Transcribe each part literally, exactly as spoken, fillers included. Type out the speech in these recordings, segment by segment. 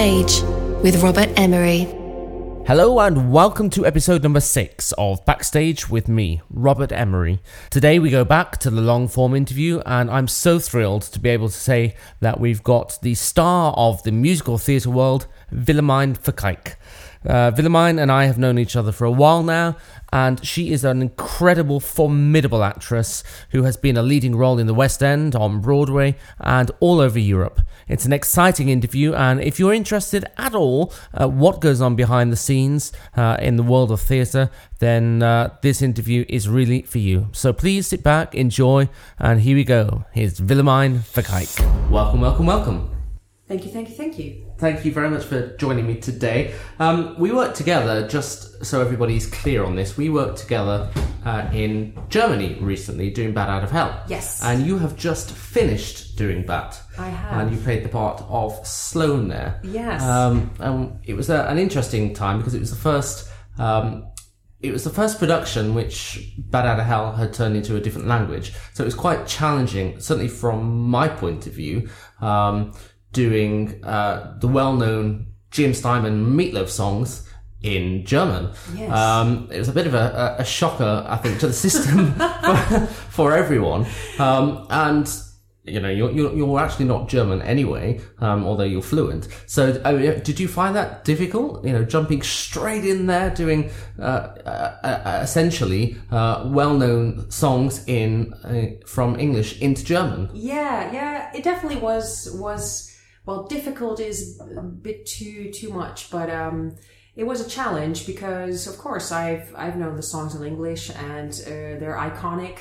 Stage with Robert Emery. Hello and welcome to episode number six of Backstage with me, Robert Emery. Today we go back to the long form interview and I'm so thrilled to be able to say that we've got the star of the musical theatre world, Willemijn Verkaik. Uh, Willemijn and I have known each other for a while now, and she is an incredible, formidable actress who has been a leading role in the West End, on Broadway, and all over Europe. It's an exciting interview, and if you're interested at all uh, what goes on behind the scenes uh, in the world of theatre, then uh, this interview is really for you. So please sit back, enjoy, and here we go. Here's Willemijn Verkaik. Welcome, welcome, welcome. Thank you, thank you, thank you. Thank you very much for joining me today. Um, we worked together, just so everybody's clear on this, we worked together uh, in Germany recently doing Bat Out of Hell. Yes. And you have just finished doing Bat. I have. And you played the part of Sloane there. Yes. Um, and it was a, an interesting time because it was the first... Um, It was the first production which Bat Out of Hell had turned into a different language. So it was quite challenging, certainly from my point of view, um, doing uh, the well-known Jim Steinman Meatloaf songs in German. Yes. Um, it was a bit of a, a shocker, I think, to the system for, for everyone. Um, and... You know, you're, you're you're actually not German anyway, um, although you're fluent. So, I mean, did you find that difficult? You know, jumping straight in there, doing uh, uh, essentially uh, well-known songs in uh, from English into German. Yeah, yeah, it definitely was was well, difficult is a bit too too much, but um, it was a challenge because, of course, I've I've known the songs in English and uh, they're iconic.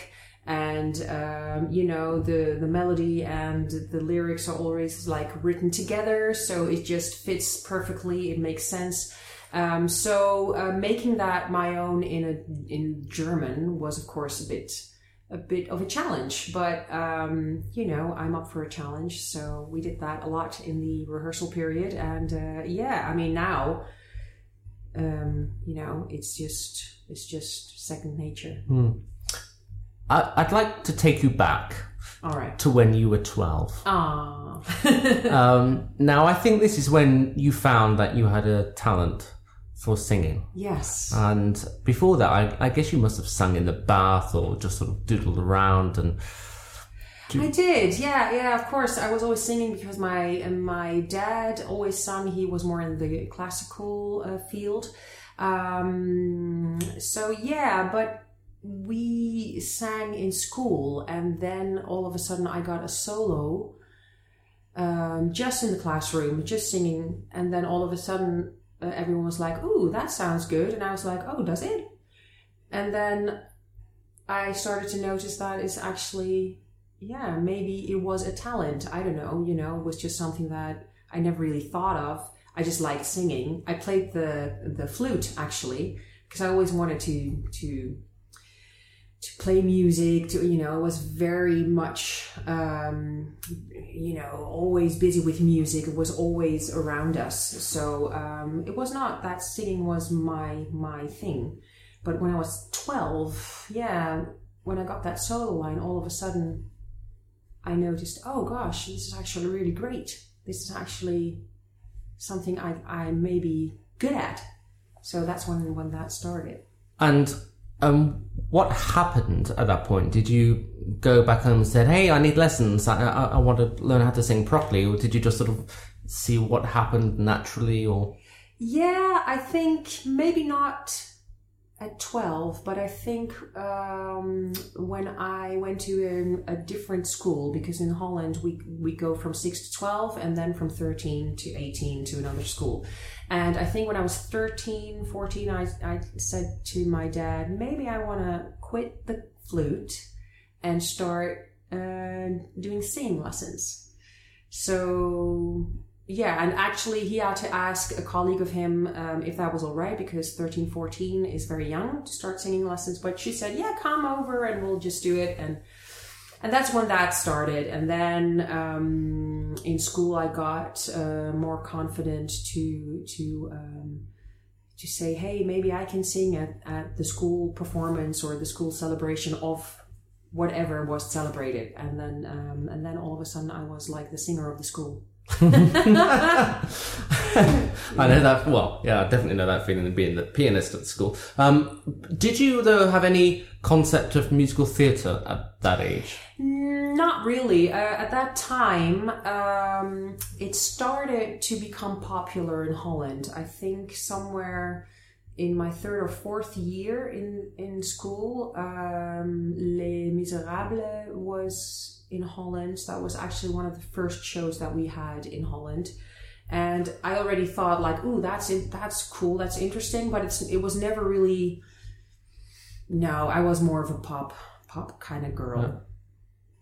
And, um, you know, the, the melody and the lyrics are always like written together. So it just fits perfectly. It makes sense. Um, so uh, making that my own in a, in German was, of course, a bit a bit of a challenge. But, um, you know, I'm up for a challenge. So we did that a lot in the rehearsal period. And, uh, yeah, I mean, now... Um, you know, it's just it's just second nature. Mm. I'd like to take you back All right. to when you were twelve. Aww. um, now, I think this is when you found that you had a talent for singing. Yes. And before that, I, I guess you must have sung in the bath or just sort of doodled around. And do... I did, yeah, yeah, of course. I was always singing because my my dad always sang. He was more in the classical uh, field. Um, so, yeah, but... We sang in school, and then all of a sudden I got a solo um, just in the classroom, just singing. And then all of a sudden uh, everyone was like, "Ooh, that sounds good." And I was like, "Oh, does it?" And then I started to notice that it's actually, yeah, maybe it was a talent. I don't know, you know, it was just something that I never really thought of. I just liked singing. I played the, the flute, actually, because I always wanted to... to to play music, to, you know, I was very much, um, you know, always busy with music. It was always around us. So um, it was not that singing was my my thing. But when I was twelve, yeah, when I got that solo line, all of a sudden I noticed, oh gosh, this is actually really great. This is actually something I, I may be good at. So that's when, when that started. And... Um, what happened at that point? Did you go back home and said, "Hey, I need lessons. I, I, I want to learn how to sing properly," or did you just sort of see what happened naturally? Or yeah, I think maybe not at twelve, but I think um, when I went to a, a different school, because in Holland we we go from six to twelve, and then from thirteen to eighteen to another school. And I think when I was thirteen, fourteen, I, I said to my dad, maybe I want to quit the flute and start uh, doing singing lessons. So, yeah, and actually he had to ask a colleague of him um, if that was all right, because thirteen, fourteen is very young to start singing lessons. But she said, yeah, come over and we'll just do it. And and that's when that started. And then um, in school, I got uh, more confident to to um, to say, hey, maybe I can sing at, at the school performance or the school celebration of whatever was celebrated. And then um, and then all of a sudden, I was like the singer of the school. I know that, well, yeah, I definitely know that feeling of being the pianist at school. Um, did you, though, have any concept of musical theatre at that age? Not really. Uh, at that time, um, it started to become popular in Holland. I think somewhere in my third or fourth year in, in school, um, Les Misérables was in Holland. That was actually one of the first shows that we had in Holland. And I already thought like, ooh, that's it, that's cool, that's interesting, but it's it was never really. No, I was more of a pop pop kind of girl. Yeah.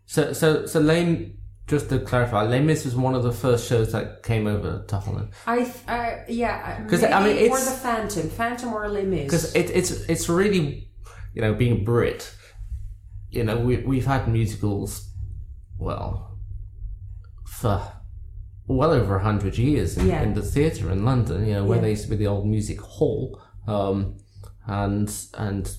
So so so Les, just to clarify, Les Mis was one of the first shows that came over to Holland. I uh, yeah, because I mean, it's, or the Phantom, Phantom or Les Mis. Because it, it's it's really, you know, being Brit, you know, we we've had musicals, well, for. well over a hundred years in, yeah. in the theatre in London, you know, where yeah. there used to be the old music hall. Um, and and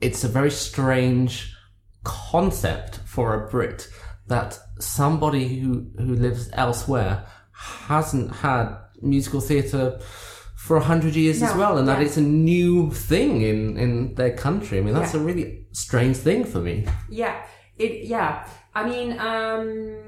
it's a very strange concept for a Brit that somebody who, who lives elsewhere hasn't had musical theatre for a hundred years no, as well, and yeah. that it's a new thing in, in their country. I mean, that's yeah. a really strange thing for me. Yeah, it. Yeah, I mean... Um...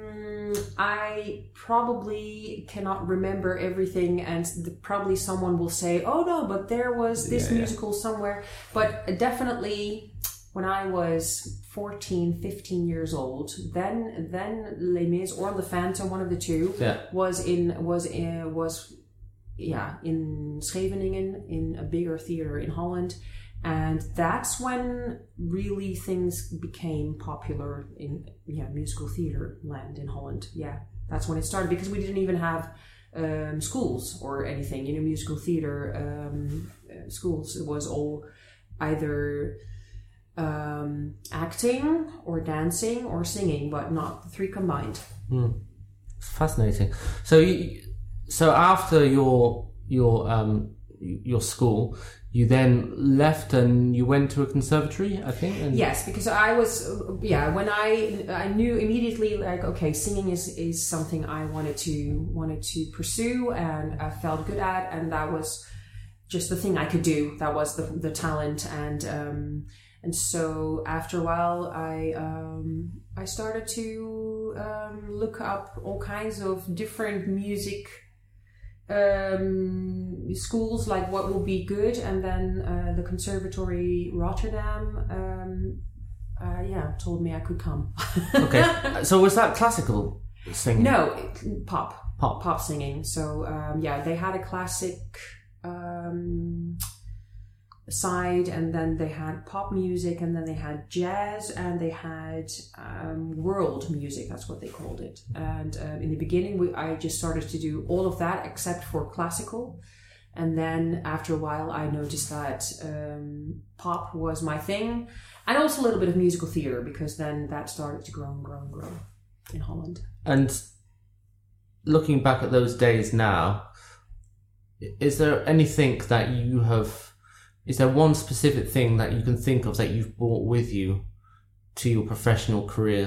I probably cannot remember everything, and the, probably someone will say, oh no, but there was this yeah, yeah. musical somewhere. But definitely when I was fourteen, fifteen years old, then then Les Mis or the Phantom, one of the two, yeah. was in was in, was yeah in Scheveningen, in a bigger theater in Holland. And that's when really things became popular in yeah musical theater land in Holland. Yeah, that's when it started, because we didn't even have um, schools or anything. You know, musical theater um, schools. It was all either um, acting or dancing or singing, but not the three combined. Mm. Fascinating. So, you, so after your your um, your school. You then left and you went to a conservatory, I think? And yes, because I was, yeah, when I I knew immediately, like, okay, singing is, is something I wanted to wanted to pursue and I felt good at, and that was just the thing I could do. That was the the talent, and um, and so after a while, I um, I started to um, look up all kinds of different music Um, schools, like what will be good, and then uh, the Conservatory Rotterdam um, uh, yeah told me I could come. Okay, so was that classical singing? No, it, pop pop pop singing. So um, yeah they had a classic um, side, and then they had pop music, and then they had jazz, and they had um, world music, that's what they called it. And um, in the beginning we, I just started to do all of that except for classical, and then after a while I noticed that um, pop was my thing, and also a little bit of musical theatre, because then that started to grow and grow and grow in Holland. And looking back at those days now, is there anything that you have Is there one specific thing that you can think of that you've brought with you to your professional career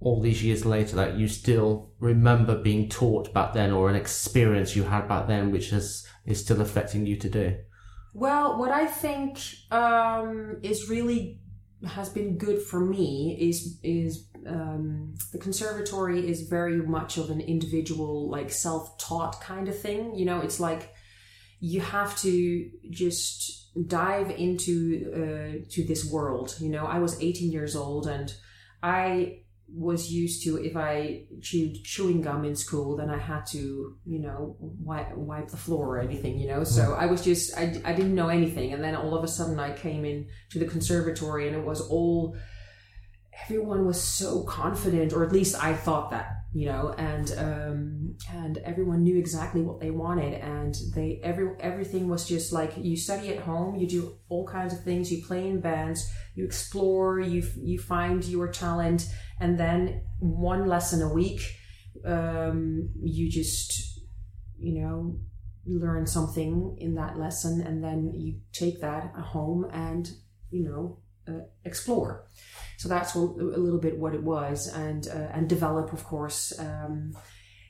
all these years later that you still remember being taught back then, or an experience you had back then which has, is still affecting you today? Well, what I think um, is really has been good for me is is um, the conservatory is very much of an individual, like self-taught kind of thing. You know, it's like you have to just dive into uh, to this world. You know, I was eighteen years old, and I was used to, if I chewed chewing gum in school, then I had to, you know, wipe, wipe the floor or anything, you know. So I was just, I, I didn't know anything. And then all of a sudden I came in to the conservatory, and it was all, everyone was so confident, or at least I thought that, you know, and um, and everyone knew exactly what they wanted, and they every everything was just like, you study at home, you do all kinds of things, you play in bands, you explore, you you find your talent, and then one lesson a week, um, you just, you know, learn something in that lesson, and then you take that home and, you know, uh, explore. So that's a little bit what it was, and uh, and develop, of course. Um,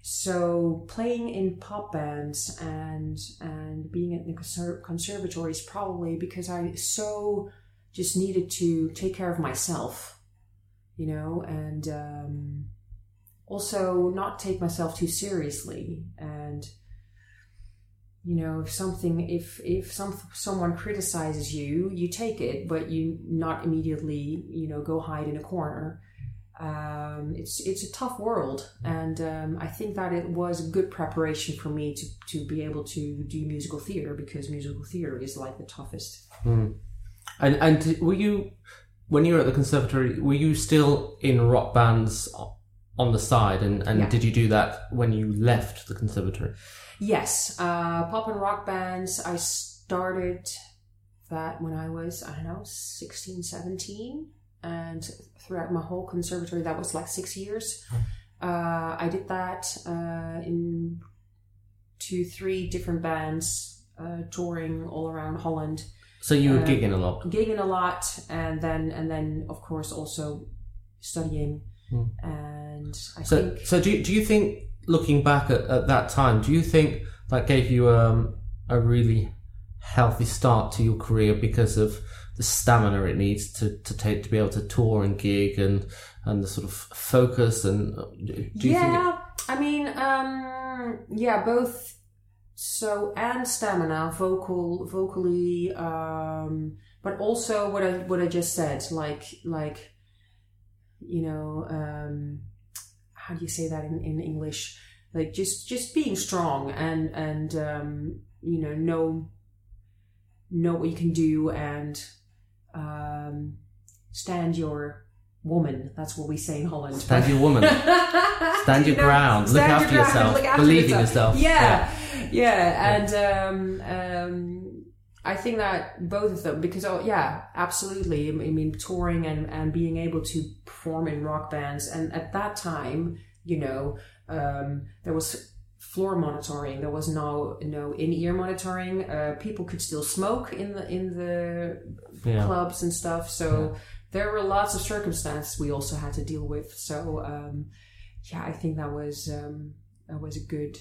So playing in pop bands and and being at the conser- conservatories probably because I so just needed to take care of myself, you know, and um, also not take myself too seriously. And you know, if something, if if some someone criticizes you, you take it, but you not immediately, you know, go hide in a corner. Um, it's it's a tough world, and um, I think that it was good preparation for me to, to be able to do musical theater, because musical theater is like the toughest. Mm. And and were you, when you were at the conservatory, were you still in rock bands on the side, and, and yeah. did you do that when you left the conservatory? Yes, uh, pop and rock bands. I started that when I was, I don't know, sixteen, seventeen. And throughout my whole conservatory, that was like six years. Uh, I did that uh, in two, three different bands, uh, touring all around Holland. So you were um, gigging a lot. Gigging a lot, and then and then of course also studying. Mm. And I so, think. So do you, do you think, looking back at, at that time, do you think that gave you um, a really healthy start to your career because of the stamina it needs to, to take to be able to tour and gig and and the sort of focus and do you yeah think it... I mean um yeah both so and stamina vocal vocally um but also what I what I just said like like you know um how do you say that in, in English like just just being strong and and um you know know know what you can do and Um, stand your woman. That's what we say in Holland. Stand your woman. Stand your no, ground. Stand look, your after ground look after yourself. Believe in yourself. Yeah. yeah, yeah. And um, um, I think that both of them, because oh yeah, absolutely. I mean, touring and, and being able to perform in rock bands, and at that time, you know, um, there was floor monitoring. There was no no in-ear monitoring. Uh, people could still smoke in the in the yeah. clubs and stuff. So yeah. there were lots of circumstances we also had to deal with. So um, yeah, I think that was um, that was a good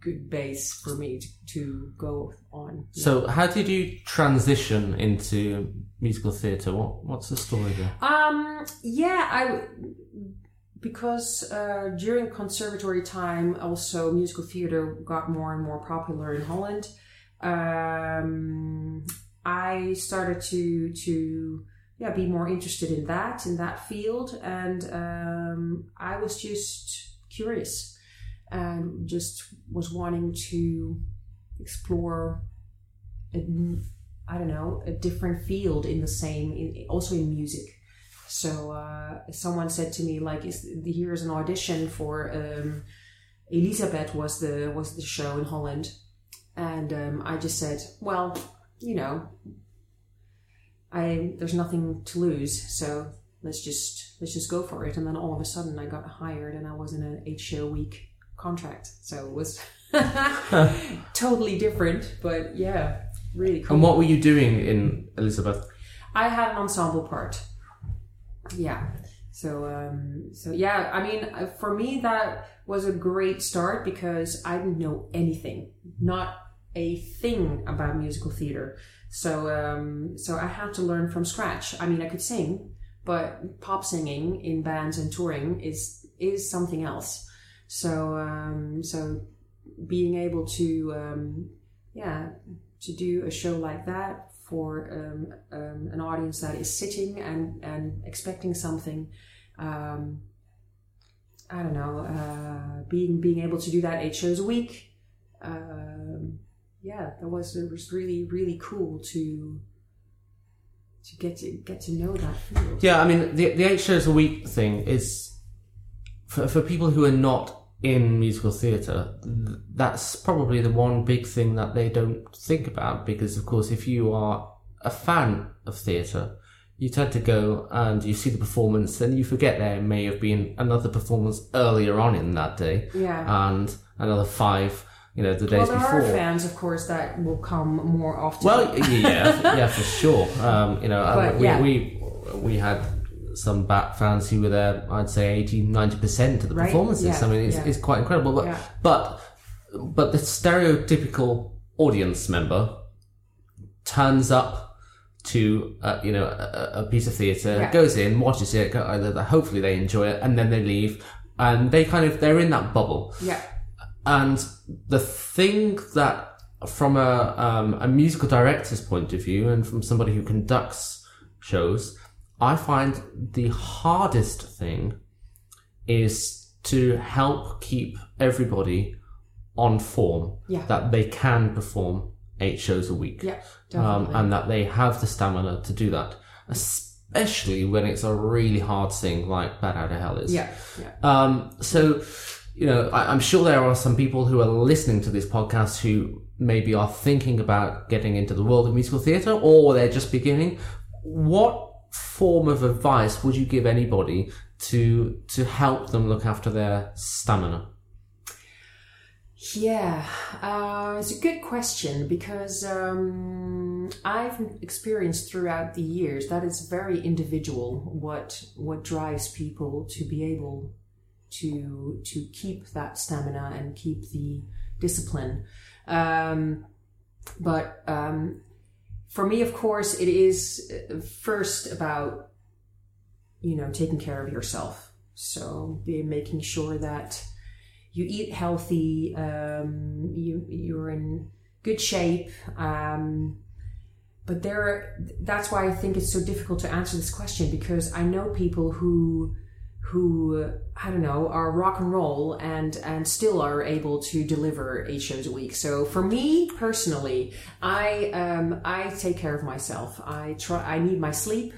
good base for me to, to go on. Yeah. So how did you transition into musical theatre? What what's the story there? Um, yeah, I. Because uh, during conservatory time, also musical theater got more and more popular in Holland. Um, I started to to yeah be more interested in that in that field, and um, I was just curious and just was wanting to explore a, I don't know a different field in the same in, also in music. So uh, someone said to me, like, is, here's an audition for um, Elisabeth was the was the show in Holland. And um, I just said, well, you know, I there's nothing to lose. So let's just let's just go for it. And then all of a sudden I got hired and I was in an eight show week contract. So it was totally different. But yeah, really cool. And what were you doing in Elisabeth? I had an ensemble part. Yeah, so um, so yeah, I mean, for me that was a great start because I didn't know anything, not a thing about musical theater. So um, so I had to learn from scratch. I mean, I could sing, but pop singing in bands and touring is is something else. So um, so being able to um, yeah to do a show like that. For um, um, an audience that is sitting and, and expecting something, um, I don't know. Uh, being being able to do that eight shows a week, um, yeah, that was it was really really cool to to get to get to know that field. Yeah, I mean the the eight shows a week thing is for for people who are not in musical theatre, that's probably the one big thing that they don't think about because, of course, if you are a fan of theatre, you tend to go and you see the performance and you forget there may have been another performance earlier on in that day yeah. and another five, you know, the days well, before. Well, there are fans, of course, that will come more often. Well, yeah, yeah, for sure. Um, you know, but, we, yeah. we we had some Bat fans who were there, I'd say eighty, ninety percent of the right? performances. Yeah. I mean, it's, yeah. it's quite incredible. But, yeah. but but the stereotypical audience member turns up to uh, you know a, a piece of theatre, yeah. goes in, watches it, hopefully they enjoy it, and then they leave, and they kind of they're in that bubble. Yeah. And the thing that, from a um, a musical director's point of view, and from somebody who conducts shows, I find the hardest thing is to help keep everybody on form, yeah. that they can perform eight shows a week, yeah, um, and that they have the stamina to do that, especially when it's a really hard thing like Bat Out of Hell is. Yeah, yeah. Um, so... You know, I, I'm sure there are some people who are listening to this podcast who maybe are thinking about getting into the world of musical theatre, or they're just beginning. What form of advice would you give anybody to to help them look after their stamina? Yeah, uh, it's a good question, because um, I've experienced throughout the years that it's very individual what what drives people to be able to to keep that stamina and keep the discipline. Um, but um, for me, of course, it is first about, you know, taking care of yourself. So making sure that you eat healthy, um, you, you're in good shape. Um, but there, that's why I think it's so difficult to answer this question, because I know people who... who, uh, I don't know, are rock and roll and, and still are able to deliver eight shows a week. So for me personally, I um, I take care of myself. I try. I need my sleep.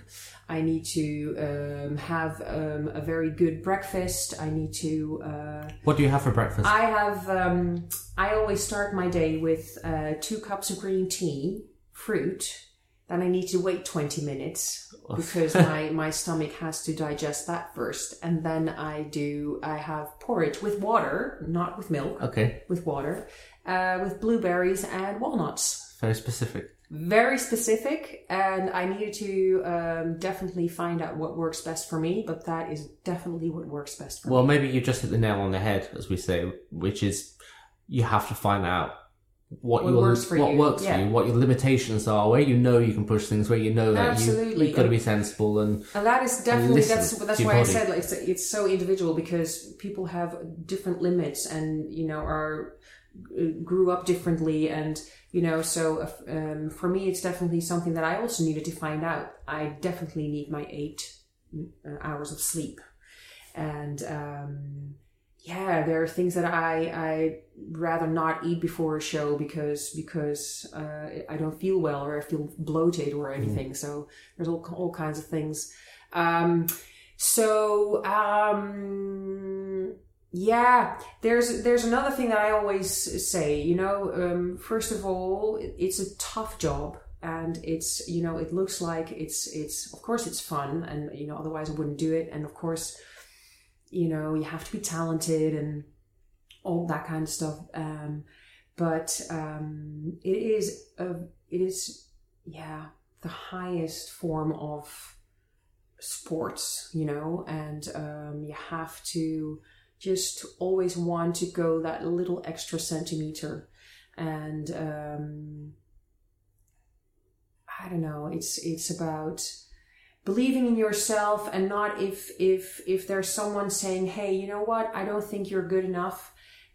I need to um, have um, a very good breakfast. I need to... Uh, what do you have for breakfast? I have... Um, I always start my day with uh, two cups of green tea, fruit... And I need to wait twenty minutes because my, my stomach has to digest that first. And then I do, I have porridge with water, not with milk. Okay. With water, uh, with blueberries and walnuts. Very specific. Very specific. And I needed to um, definitely find out what works best for me. But that is definitely what works best for well, me. Well, maybe you just hit the nail on the head, as we say, which is you have to find out what, what your, works, for, what you. works yeah. for you, what your limitations are, where you know you can push things, where you know that Absolutely. you, you've got to be sensible and and that is definitely that's that's why body. I said like it's, it's so individual, because people have different limits and you know are grew up differently, and you know so um, for me it's definitely something that I also needed to find out. I definitely need my eight hours of sleep, and. Um, Yeah, there are things that I I rather not eat before a show because because uh, I don't feel well or I feel bloated or anything. Mm. So there's all all kinds of things. Um, so um, yeah, there's there's another thing that I always say. You know, um, first of all, it's a tough job, and it's you know it looks like it's it's of course it's fun, and you know otherwise I wouldn't do it, and of course. You know, you have to be talented and all that kind of stuff. Um, but um, it is, a, it is, yeah, the highest form of sports, you know, and um, you have to just always want to go that little extra centimeter. And um, I don't know, it's it's about... believing in yourself, and not if if if there's someone saying, hey, you know what, I don't think you're good enough,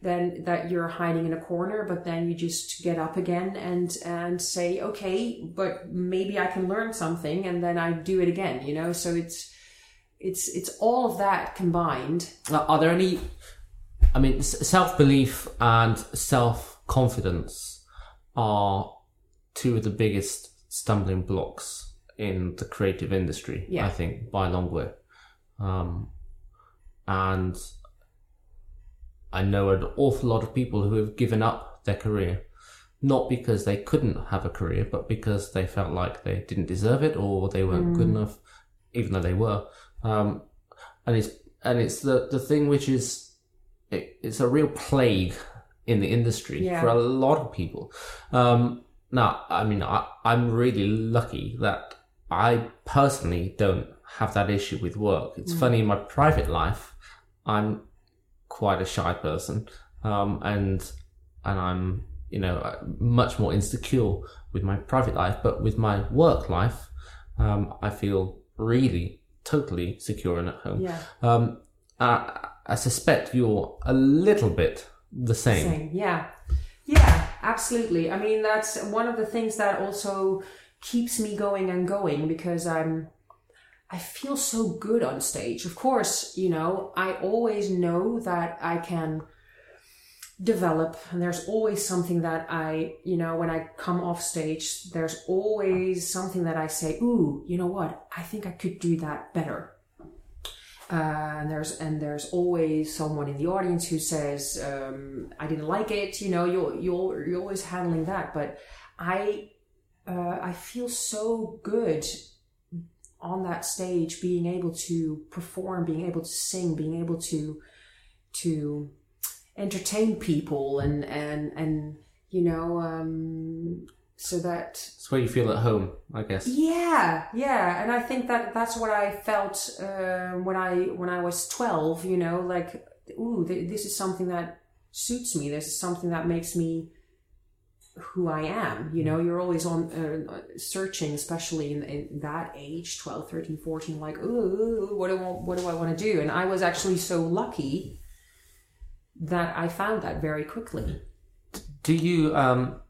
then that you're hiding in a corner, but then you just get up again and and say, okay, but maybe I can learn something, and then I do it again, you know. So it's it's it's all of that combined. Are there any, I mean, self-belief and self-confidence are two of the biggest stumbling blocks in the creative industry, yeah. I think, by a long way. Um, and I know an awful lot of people who have given up their career, not because they couldn't have a career, but because they felt like they didn't deserve it or they weren't mm. good enough, even though they were. Um, and it's and it's the, the thing which is, it, it's a real plague in the industry yeah. for a lot of people. Um, now, I mean, I, I'm really lucky that I personally don't have that issue with work. It's mm. funny, in my private life, I'm quite a shy person, um, and and I'm, you know, much more insecure with my private life. But with my work life, um, I feel really totally secure and at home. Yeah. Um, I, I suspect you're a little bit the same. Same. Yeah. Yeah, absolutely. I mean, that's one of the things that also keeps me going and going, because I'm, I feel so good on stage. Of course, you know, I always know that I can develop, and there's always something that I, you know, when I come off stage, there's always something that I say, ooh, you know what, I think I could do that better. Uh, and there's and there's always someone in the audience who says, um, I didn't like it, you know, you're, you're, you're always handling that. But I uh, I feel so good on that stage, being able to perform, being able to sing, being able to to entertain people, and, and, and you know, um, so that... It's where you feel at home, I guess. Yeah, yeah. And I think that that's what I felt uh, when I when I was twelve, you know, like, ooh, th- this is something that suits me. This is something that makes me who I am. You know, you're always on uh, searching, especially in, in that age, twelve, thirteen, fourteen, like, ooh, what do I, what do I want to do? And I was actually so lucky that I found that very quickly. Do you... Um...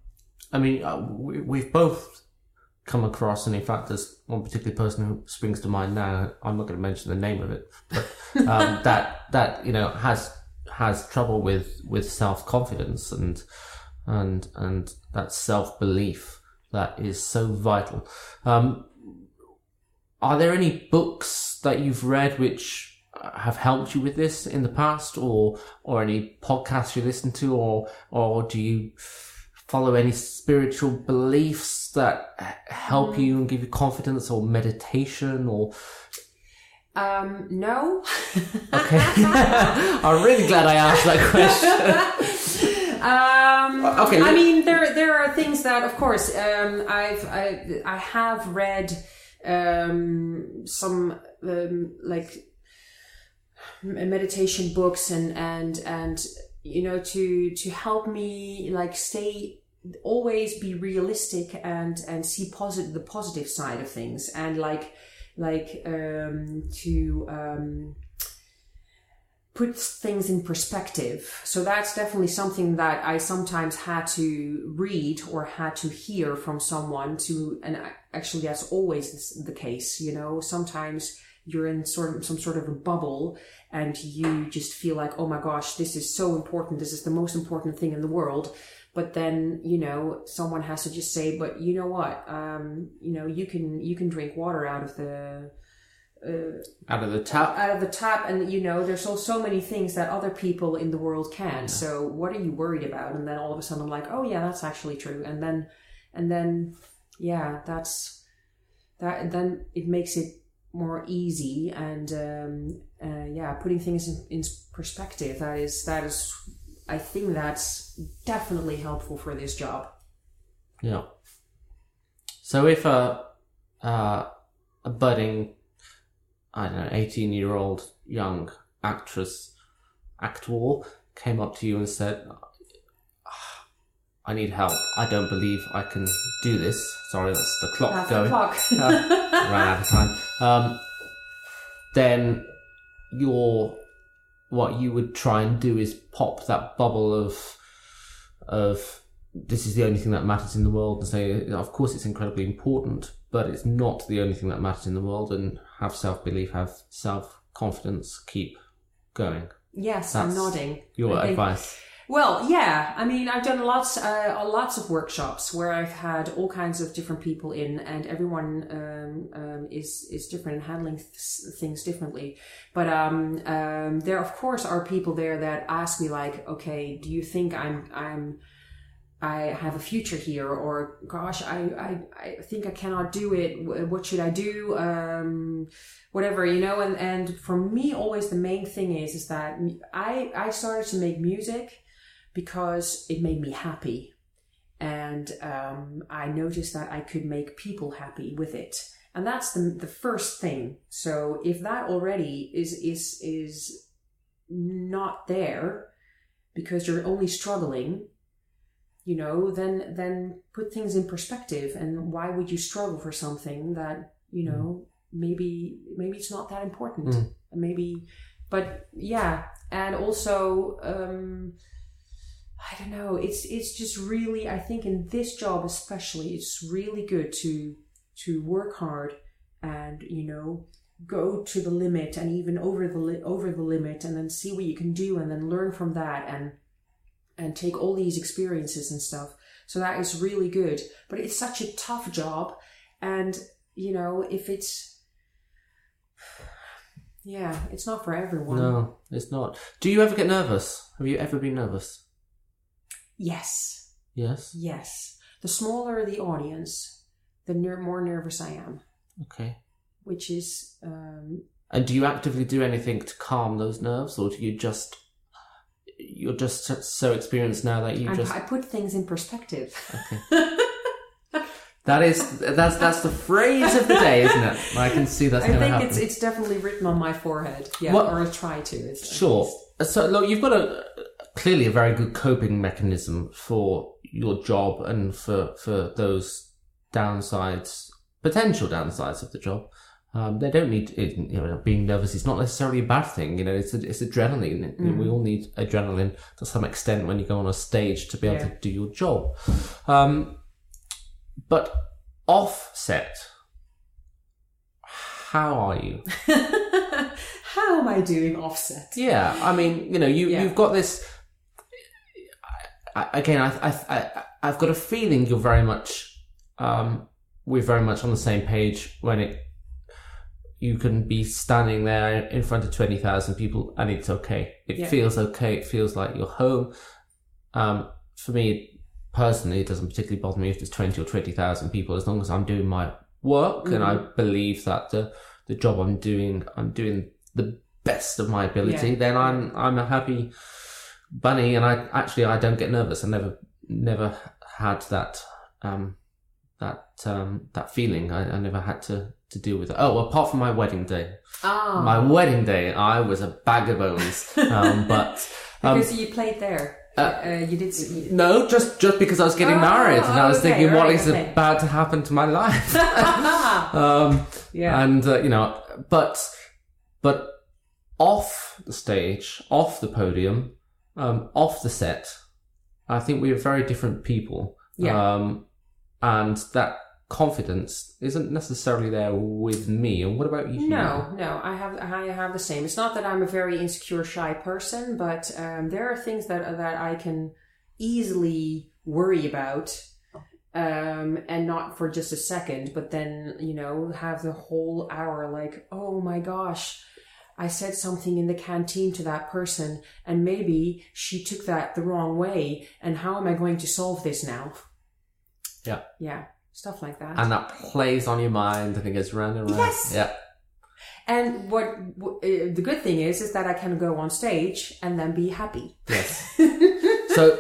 I mean, we've both come across, and in fact, there's one particular person who springs to mind now. I'm not going to mention the name of it, but um, that that you know has has trouble with, with self-confidence and and and that self-belief that is so vital. Um, are there any books that you've read which have helped you with this in the past, or or any podcasts you listen to, or or do you follow any spiritual beliefs that help mm. you and give you confidence, or meditation, or... Um, no. Okay. I'm really glad I asked that question. Um, okay. I mean, there there are things that, of course, um, I've I, I have read um, some um, like meditation books and and and. you know, to to help me like stay, always be realistic and and see positive the positive side of things, and like like um to um put things in perspective. So that's definitely something that I sometimes had to read or had to hear from someone to, and actually that's always the case, you know. Sometimes you're in sort of some sort of a bubble, and you just feel like, oh my gosh, this is so important. This is the most important thing in the world. But then, you know, someone has to just say, but you know what? Um, you know, you can you can drink water out of the uh, out of the tap, out of the tap, and you know, there's so so many things that other people in the world can. Yeah. So what are you worried about? And then all of a sudden, I'm like, oh yeah, that's actually true. And then, and then, yeah, that's that. And then it makes it more easy, and um uh, yeah putting things in, in perspective, that is that is I think that's definitely helpful for this job. Yeah. So if a uh, a budding I don't know eighteen year old young actress actor came up to you and said, I need help. I don't believe I can do this. Sorry, that's the clock that's going. The clock. uh, ran out of time. Um, then your what you would try and do is pop that bubble of of this is the only thing that matters in the world, and say, of course, it's incredibly important, but it's not the only thing that matters in the world. And have self-belief, have self-confidence, keep going. Yes, that's I'm nodding. Your I advice. Think... Well, yeah. I mean, I've done lots, uh, lots of workshops where I've had all kinds of different people in, and everyone um, um, is is different and handling th- things differently. But um, um, there, of course, are people there that ask me, like, "Okay, do you think I'm I'm I have a future here?" Or, "Gosh, I I, I think I cannot do it. What should I do?" Um, whatever, you know. And and for me, always the main thing is is that I I started to make music because it made me happy, and um, I noticed that I could make people happy with it. And that's the, the first thing. So if that already is is is not there because you're only struggling, you know, then then put things in perspective. And why would you struggle for something that, you know, mm. maybe maybe it's not that important. Mm. Maybe, but yeah. And also, um, I don't know, it's it's just really, I think in this job especially, it's really good to to work hard and, you know, go to the limit and even over the li- over the limit, and then see what you can do and then learn from that and and take all these experiences and stuff. So that is really good. But it's such a tough job, and, you know, if it's, yeah, it's not for everyone. No, it's not. Do you ever get nervous? Have you ever been nervous? Yes. Yes? Yes. The smaller the audience, the ner- more nervous I am. Okay. Which is... Um, and do you actively do anything to calm those nerves, or do you just... You're just so experienced now that you I'm, just... I put things in perspective. Okay. That is, that's that's the phrase of the day, isn't it? I can see that's going to happen. I think it's it's definitely written on my forehead, yeah, what? Or I try to. It's, sure. So look, you've got a clearly a very good coping mechanism for your job and for for those downsides, potential downsides of the job. Um, they don't need, you know, being nervous is not necessarily a bad thing. You know, it's it's adrenaline. Mm. We all need adrenaline to some extent when you go on a stage to be able yeah. to do your job. Um, But offset, how are you? How am I doing offset? Yeah, I mean, you know, you, yeah. you've got this... I, again, I, I, I, I've got a feeling you're very much... Um, we're very much on the same page when it... You can be standing there in front of twenty thousand people and it's okay. It yeah. feels okay. It feels like you're home. Um, for me... Personally, it doesn't particularly bother me if there's twenty or twenty thousand people, as long as I'm doing my work mm-hmm. and I believe that the the job I'm doing, I'm doing the best of my ability. Yeah. Then I'm I'm a happy bunny, and I actually I don't get nervous. I never never had that um, that um, that feeling. I, I never had to, to deal with it. Oh, apart from my wedding day. Oh. My wedding day, I was a bag of bones. um, but um, because you played there. Uh, uh, you did you... No, just just because I was getting oh, married, and I was okay, thinking, right, what is okay. about to happen to my life? um, yeah, and uh, you know, but but off the stage, off the podium, um, off the set, I think we are very different people. Yeah, um, and that confidence isn't necessarily there with me. And what about you? No, no, I have I have the same. It's not that I'm a very insecure, shy person, but um, there are things that that I can easily worry about, um, and not for just a second, but then, you know, have the whole hour like, oh my gosh, I said something in the canteen to that person, and maybe she took that the wrong way, and how am I going to solve this now? Yeah, yeah. Stuff like that. And that plays on your mind. I think it's round and round. Yes. Yeah. And what uh, the good thing is, is that I can go on stage and then be happy. Yes. So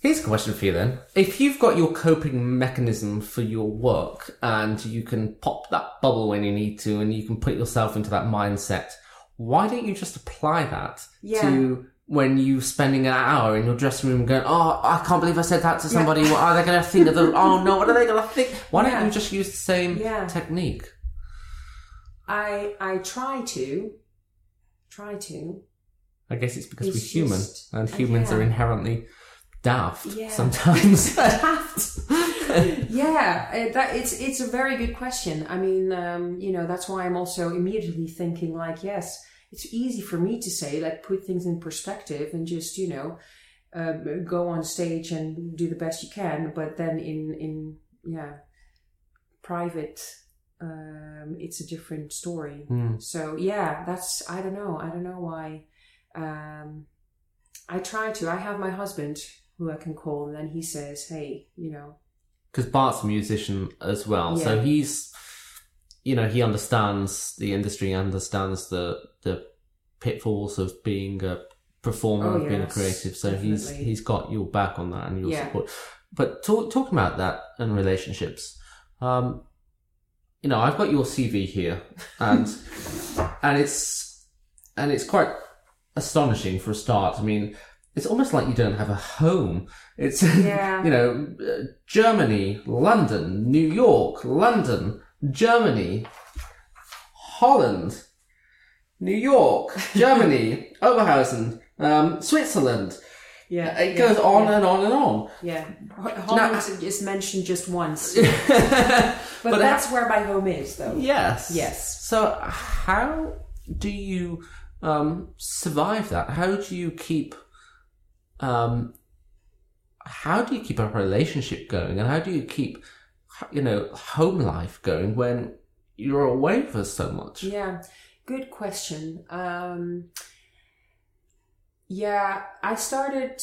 here's a question for you then. If you've got your coping mechanism for your work and you can pop that bubble when you need to and you can put yourself into that mindset, why don't you just apply that yeah. to... when you're spending an hour in your dressing room going, oh, I can't believe I said that to somebody. Yeah. What are they going to think of them? Oh, no, what are they going to think? Why yeah. don't you just use the same yeah. technique? I I try to. Try to. I guess it's because it's we're human. Just, and humans uh, yeah. are inherently daft yeah. sometimes. Daft. yeah. That, it's, it's a very good question. I mean, um, you know, that's why I'm also immediately thinking like, yes... It's easy for me to say, like, put things in perspective and just, you know, uh, go on stage and do the best you can. But then in, in yeah, private, um, it's a different story. Mm. So, yeah, that's, I don't know. I don't know why. Um, I try to. I have my husband who I can call, and then he says, hey, you know. Because Bart's a musician as well. Yeah. So he's... You know, he understands the industry, understands the the pitfalls of being a performer, oh, yes, being a creative. So definitely. he's he's got your back on that and your yeah. support. But talk, talking about that and relationships, um, you know, I've got your C V here, and and it's and it's quite astonishing for a start. I mean, it's almost like you don't have a home. It's yeah. you know, Germany, London, New York, London, Germany, Holland, New York, Germany, Oberhausen, um, Switzerland. Yeah, it yeah, goes on yeah. and on and on. Yeah, Holland now, is mentioned just once. but, but that's ha- where my home is, though. Yes. Yes. So how do you um, survive that? How do you keep? Um, how do you keep a relationship going, and how do you keep, you know, home life going when you're away for so much? Yeah, good question. Um, Yeah, I started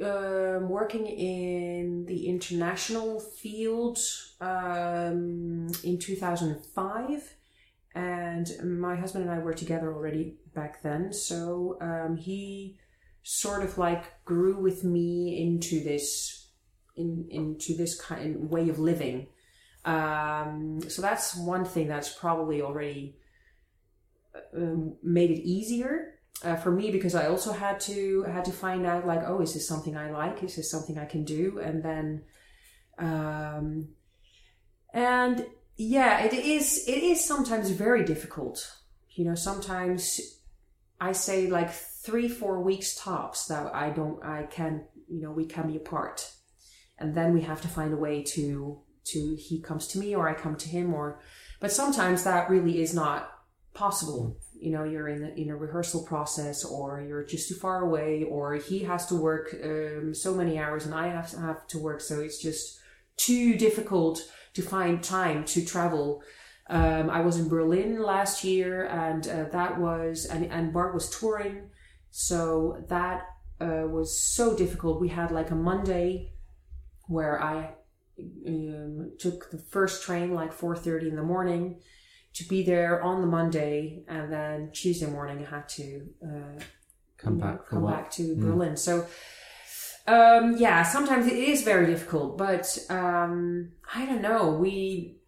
um, working in the international field um, in two thousand five, and my husband and I were together already back then, so um, he sort of like grew with me into this in into this kind of way of living. Um, so that's one thing that's probably already um, made it easier. Uh, for me, because I also had to had to find out, like, oh, is this something I like? Is this something I can do? And then, um, and yeah, it is it is sometimes very difficult. You know, sometimes I say like three, four weeks tops that I don't, I can, you know, we can be apart, and then we have to find a way to to he comes to me or I come to him, or, but sometimes that really is not possible. You know, you're in the, in a rehearsal process, or you're just too far away, or he has to work um, so many hours and I have to, have to work. So it's just too difficult to find time to travel. Um, I was in Berlin last year, and uh, that was, and, and Bart was touring. So that uh, was so difficult. We had like a Monday where I um, took the first train, like four thirty in the morning, to be there on the Monday, and then Tuesday morning I had to uh, come back come back to Berlin. Mm. So um, yeah, sometimes it is very difficult, but um, I don't know. We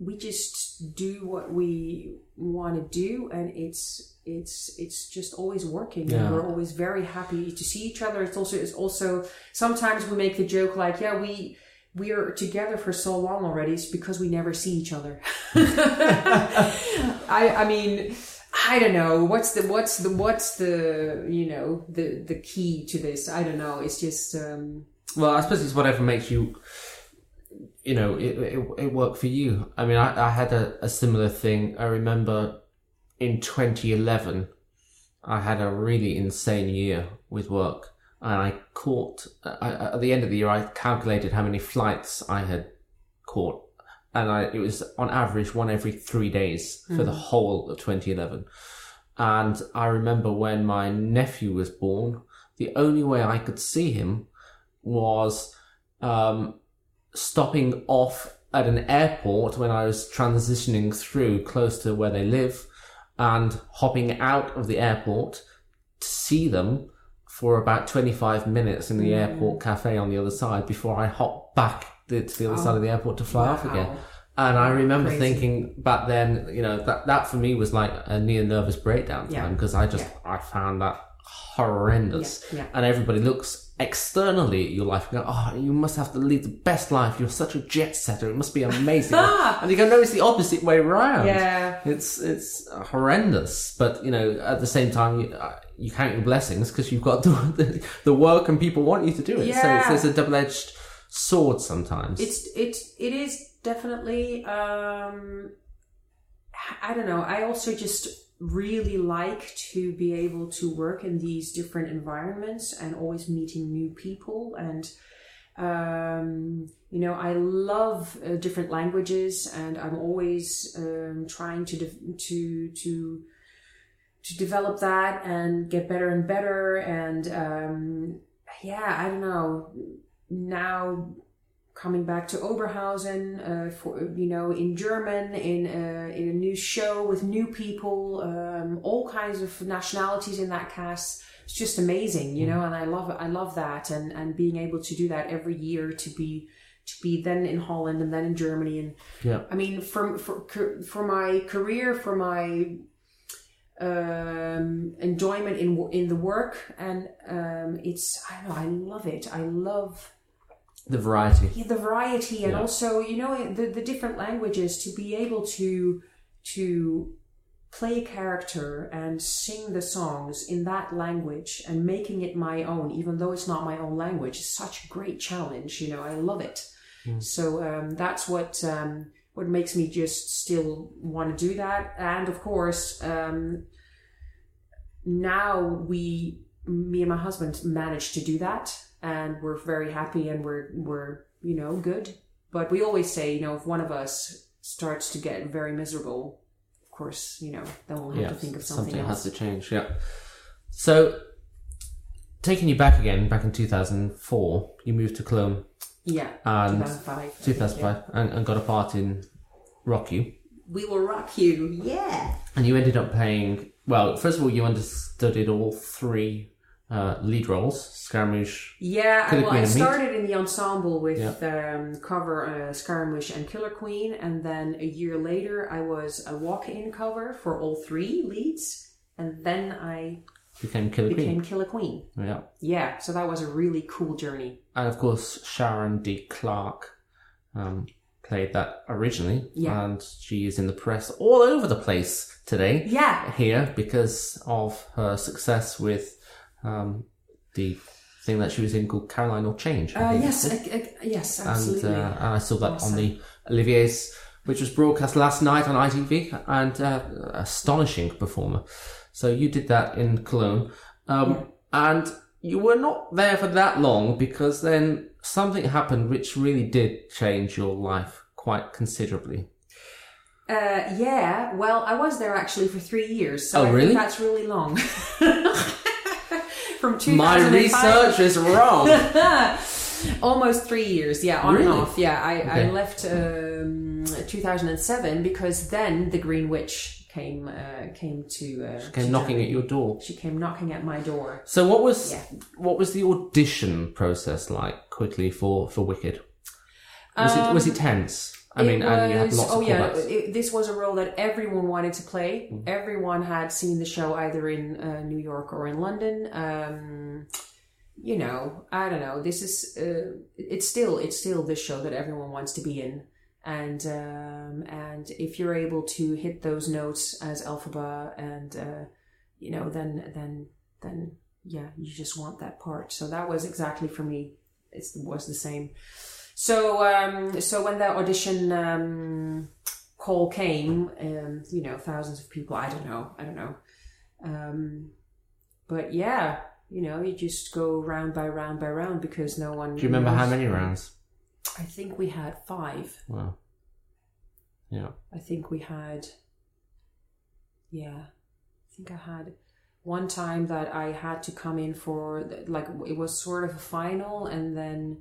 we just do what we want to do, and it's it's it's just always working. Yeah. And we're always very happy to see each other. It's also it's also sometimes we make the joke like, yeah, we. we're together for so long already, it's because we never see each other. I, I mean, I don't know. What's the, what's the, what's the, you know, the, the key to this? I don't know. It's just, um, well, I suppose it's whatever makes you, you know, it, it, it work for you. I mean, I, I had a, a similar thing. I remember in twenty eleven, I had a really insane year with work. And I caught, I, at the end of the year, I calculated how many flights I had caught. And I, it was on average one every three days for mm. the whole of twenty eleven. And I remember when my nephew was born, the only way I could see him was um, stopping off at an airport when I was transitioning through close to where they live, and hopping out of the airport to see them for about twenty-five minutes in the mm. airport cafe on the other side before I hopped back to the other oh, side of the airport to fly wow. off again. And I remember Crazy. thinking back then, you know, that, that for me was like a near nervous breakdown yeah. time, because I just, yeah. I found that horrendous. Yeah. Yeah. And everybody looks externally at your life and go, oh, you must have to lead the best life. You're such a jet setter. It must be amazing. And you go, no, it's the opposite way around. Yeah. It's, it's horrendous. But, you know, at the same time, you, you count your blessings, because you've got the, the, the work and people want you to do it. Yeah. So it's, it's a double-edged sword sometimes. It's, it's, it is definitely, um, I don't know. I also just really like to be able to work in these different environments and always meeting new people. And, um, you know, I love uh, different languages, and I'm always um, trying to, de- to, to, to develop that and get better and better. And, um, yeah, I don't know. Now coming back to Oberhausen, uh, for, you know, in German, in a, in a new show with new people, um, all kinds of nationalities in that cast. It's just amazing, you know, and I love it. I love that. And, and being able to do that every year, to be, to be then in Holland and then in Germany. And yeah, I mean, for for for my career, for my um, enjoyment in in the work, and um, it's I don't know, I love it. I love the variety. Yeah, the variety, and yeah. also you know the the different languages, to be able to to. play a character and sing the songs in that language and making it my own, even though it's not my own language, is such a great challenge. You know, I love it. Mm. So um, that's what um, what makes me just still want to do that. And of course, um, now we, me and my husband, managed to do that, and we're very happy, and we're we're you know good. But we always say, you know, if one of us starts to get very miserable, course, you know, then we'll have yeah, to think of something, something else. Something has to change, yeah. So, taking you back again, back in two thousand four, you moved to Cologne. Yeah, and two thousand five. two thousand five, think, yeah. and, and got a part in Rock You. We Will Rock You, yeah! And you ended up playing, well, first of all, you understudied all three uh, lead roles, Scaramouche, yeah, Killer well, Queen I started Meat. In the ensemble with yeah. um, cover uh, Scaramouche and Killer Queen, and then a year later I was a walk-in cover for all three leads, and then I became Killer became Queen. Killer Queen. Yeah, yeah. So that was a really cool journey. And of course, Sharon D. Clarke um, played that originally, yeah. and she is in the press all over the place today. Yeah, here because of her success with. Um, the thing that she was in called Caroline or Change. Uh, yes, I, I, yes, absolutely. And, uh, and I saw that awesome. On the Olivier's, which was broadcast last night on I T V, and uh, astonishing performer. So you did that in Cologne, um, yeah. and you were not there for that long because then something happened which really did change your life quite considerably. Uh, yeah, well, I was there actually for three years. So oh, I really? Think that's really long. From my research is wrong. Almost three years, yeah, on really? And off. Yeah, I, okay. I left um, two thousand seven because then the Green Witch came uh, came to uh, she came to knocking Germany. At your door. She came knocking at my door. So what was yeah. what was the audition process like? Quickly for, for Wicked, was um, it was it tense? I mean, was, and you had lots oh of yeah, it, this was a role that everyone wanted to play. Mm-hmm. Everyone had seen the show either in uh, New York or in London. Um, you know, I don't know. This is uh, it's still it's still this show that everyone wants to be in, and um, and if you're able to hit those notes as Elphaba, and uh, you know, then then then yeah, you just want that part. So that was exactly for me. It was the same. So, um, so when the audition um, call came, um, you know, thousands of people. I don't know. I don't know. Um, but yeah, you know, you just go round by round by round because no one. Do you remember knows. How many rounds? I think we had five. Wow. Yeah. I think we had. Yeah, I think I had. One time that I had to come in for like it was sort of a final, and then.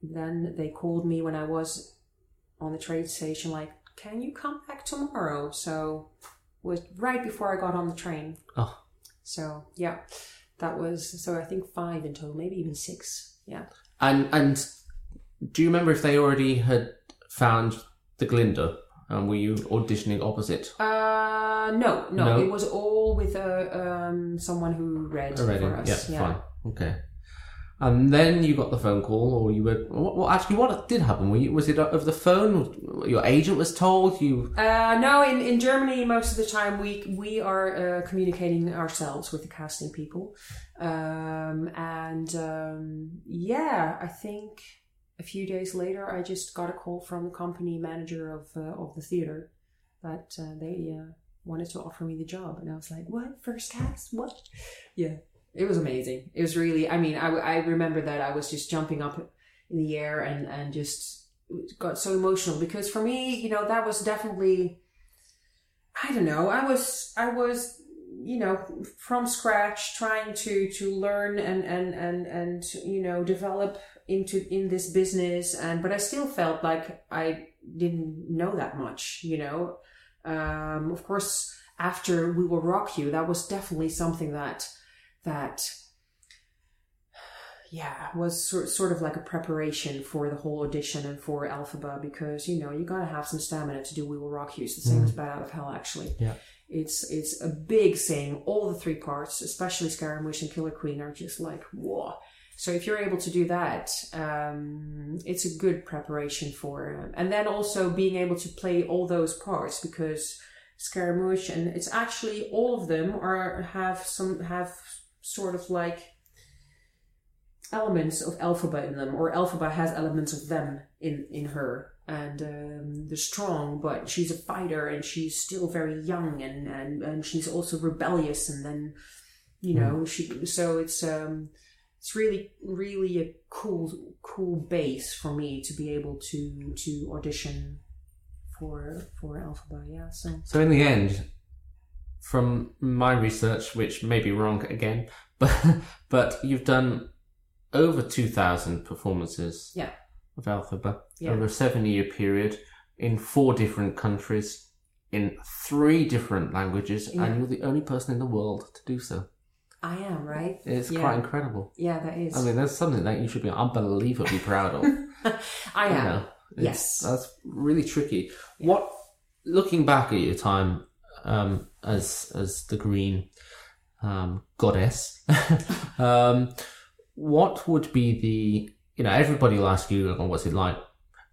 Then they called me when I was on the train station, like, can you come back tomorrow? So it was right before I got on the train. Oh. So, yeah, that was, so I think five in total, maybe even six. Yeah. And and do you remember if they already had found the Glinda? And were you auditioning opposite? Uh, no, no, no. It was all with a, um, someone who read Already. For us. Yeah, yeah, fine. Okay. And then you got the phone call, or you were... Well, actually, what did happen? Were you, was it over the phone? Your agent was told? You? Uh, no, in, in Germany, most of the time, we we are uh, communicating ourselves with the casting people. Um, and, um, yeah, I think a few days later, I just got a call from the company manager of uh, of the theatre that uh, they uh, wanted to offer me the job. And I was like, what? First cast? What? Yeah. It was amazing. It was really, I mean, I, I remember that I was just jumping up in the air and, and just got so emotional because for me, you know, that was definitely, I don't know, I was, I was, you know, from scratch trying to, to learn and, and, and, and, you know, develop into, in this business. And, but I still felt like I didn't know that much, you know, um, of course, after We Will Rock You, that was definitely something that, that yeah, was sort sort of like a preparation for the whole audition and for Elphaba, because, you know, you gotta have some stamina to do We Will Rock You. It's the same mm. as Bat Out of Hell, actually. Yeah. It's it's a big thing. All the three parts, especially Scaramouche and Killer Queen, are just like, whoa. So if you're able to do that, um, it's a good preparation for... Um, and then also being able to play all those parts, because Scaramouche, and it's actually all of them are have some have sort of like elements of Elphaba in them, or Elphaba has elements of them in, in her. And um, they're strong, but she's a fighter, and she's still very young, and, and, and she's also rebellious. And then, you know, mm. she... So it's... Um, It's really, really a cool, cool base for me to be able to to audition for for Elphaba. Yeah. So. So in the end, from my research, which may be wrong again, but but you've done over two thousand performances. Yeah. Of Elphaba yeah. over a seven-year period in four different countries in three different languages, yeah. and you're the only person in the world to do so. I am, right? It's yeah. quite incredible. Yeah, that is. I mean, that's something that you should be unbelievably proud of. I you am. Know, yes. That's really tricky. Yeah. What, looking back at your time um, as as the green um, goddess, um, what would be the, you know, everybody will ask you, oh, what's it like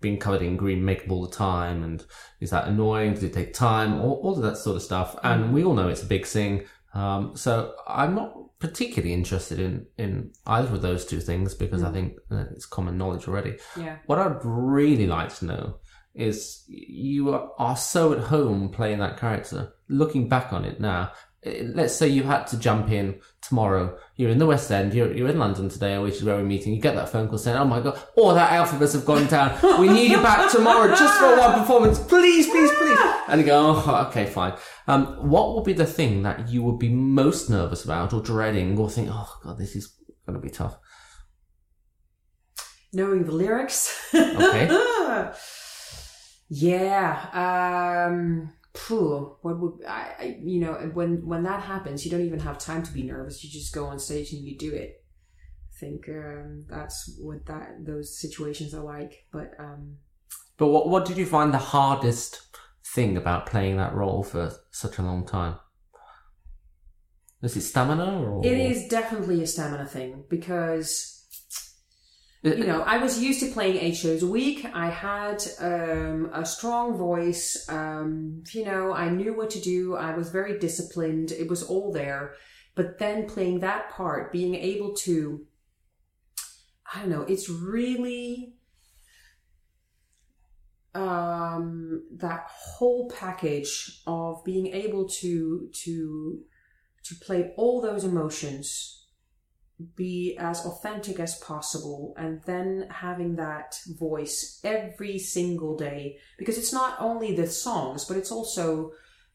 being covered in green makeup all the time, and is that annoying? Does it take time? All, all of that sort of stuff. And we all know it's a big thing. Um, so I'm not particularly interested in, in either of those two things, because mm. I think uh, it's common knowledge already. Yeah. What I'd really like to know is, you are, are so at home playing that character. Looking back on it now, let's say you had to jump in tomorrow. You're in the West End. You're, you're in London today, which is where we're meeting. You get that phone call saying, oh my God, all that Elphabas have gone down. We need you back tomorrow just for one performance. Please, please, please. And you go, oh, okay, fine. Um, what will be the thing that you would be most nervous about or dreading, or think, oh God, this is going to be tough? Knowing the lyrics. Okay. Yeah. Um... Phew, what would I, I? You know, when when that happens, you don't even have time to be nervous. You just go on stage and you do it. I think um, that's what that those situations are like. But um, but what what did you find the hardest thing about playing that role for such a long time? Is it stamina? Or? It is definitely a stamina thing, because, you know, I was used to playing eight shows a week. I had um, a strong voice. Um, you know, I knew what to do. I was very disciplined. It was all there. But then playing that part, being able to, I don't know, it's really um, that whole package of being able to to to play all those emotions, be as authentic as possible, and then having that voice every single day, because it's not only the songs, but it's also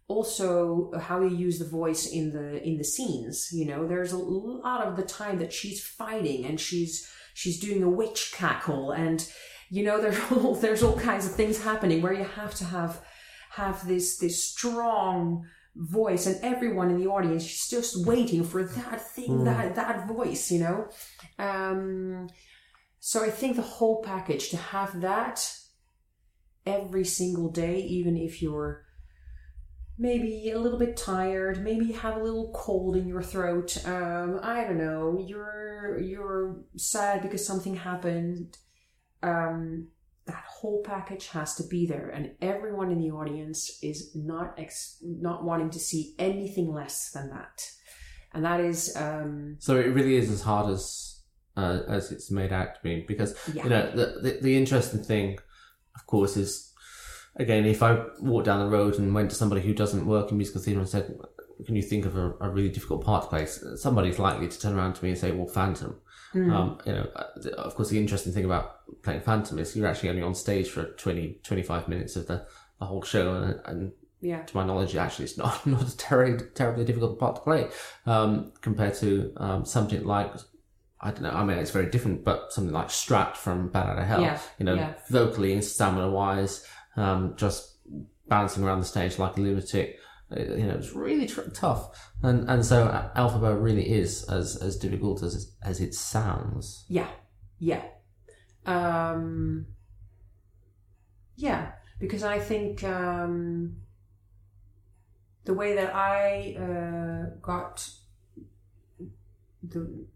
also how you use the voice in the in the scenes. You know, there's a lot of the time that she's fighting, and she's she's doing a witch cackle, and, you know, there's all there's all kinds of things happening where you have to have have this this strong voice, and everyone in the audience is just waiting for that thing, mm. that that voice, you know. Um, so I think the whole package, to have that every single day, even if you're maybe a little bit tired, maybe you have a little cold in your throat, um, I don't know, you're you're sad because something happened. Um, That whole package has to be there, and everyone in the audience is not ex- not wanting to see anything less than that. And that is um, so. It really is as hard as uh, as it's made out to be, because yeah. you know, the, the the interesting thing, of course, is, again, if I walked down the road and went to somebody who doesn't work in musical theatre and said, "Can you think of a, a really difficult part to play?" Somebody's likely to turn around to me and say, "Well, Phantom." Mm. Um, you know, of course, the interesting thing about playing Phantom is you're actually only on stage for twenty, twenty-five minutes of the, the whole show, and, and yeah. to my knowledge, actually, it's not not a ter- terribly difficult part to play um, compared to um, something like, I don't know, I mean, it's very different, but something like Strat from Bat Out of Hell, yeah. you know, yeah. vocally and stamina-wise, um, just bouncing around the stage like a lunatic, It, you know, it's really tr- tough. And and so Elphaba really is as as difficult as as it sounds. Yeah, yeah, um, yeah. Because I think um, the way that I uh, got the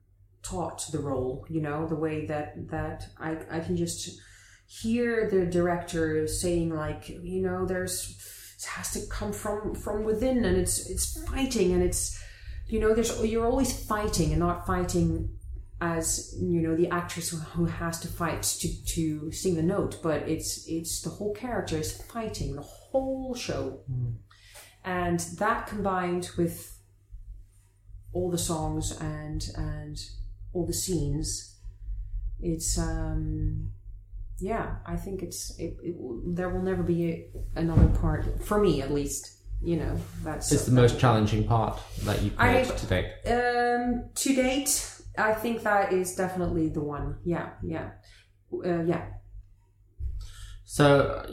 taught the role, you know, the way that that I I can just hear the director saying, like, you know, there's it has to come from from within, and it's it's fighting, and it's, you know, there's you're always fighting, and not fighting as, you know, the actress who has to fight to to sing the note, but it's it's the whole character is fighting the whole show. Mm. And that combined with all the songs and and all the scenes, it's um yeah, I think it's it, it, there will never be a, another part for me, at least. You know, that's it's the that, most challenging part that you've played I, to date. Um, to date, I think that is definitely the one. Yeah, yeah, uh, yeah. So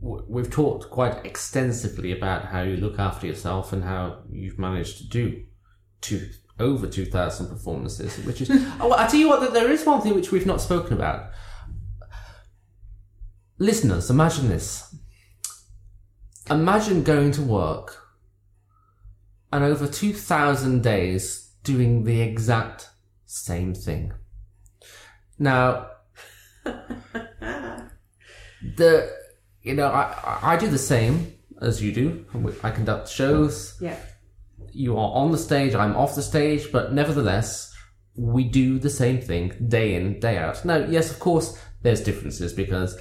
we've talked quite extensively about how you look after yourself and how you've managed to do two over two thousand performances. Which is oh, I tell you what, there is one thing which we've not spoken about. Listeners, imagine this. Imagine going to work and over two thousand days doing the exact same thing. Now, the you know, I, I do the same as you do. I conduct shows. Yeah. You are on the stage, I'm off the stage, but nevertheless, we do the same thing day in, day out. Now, yes, of course, there's differences because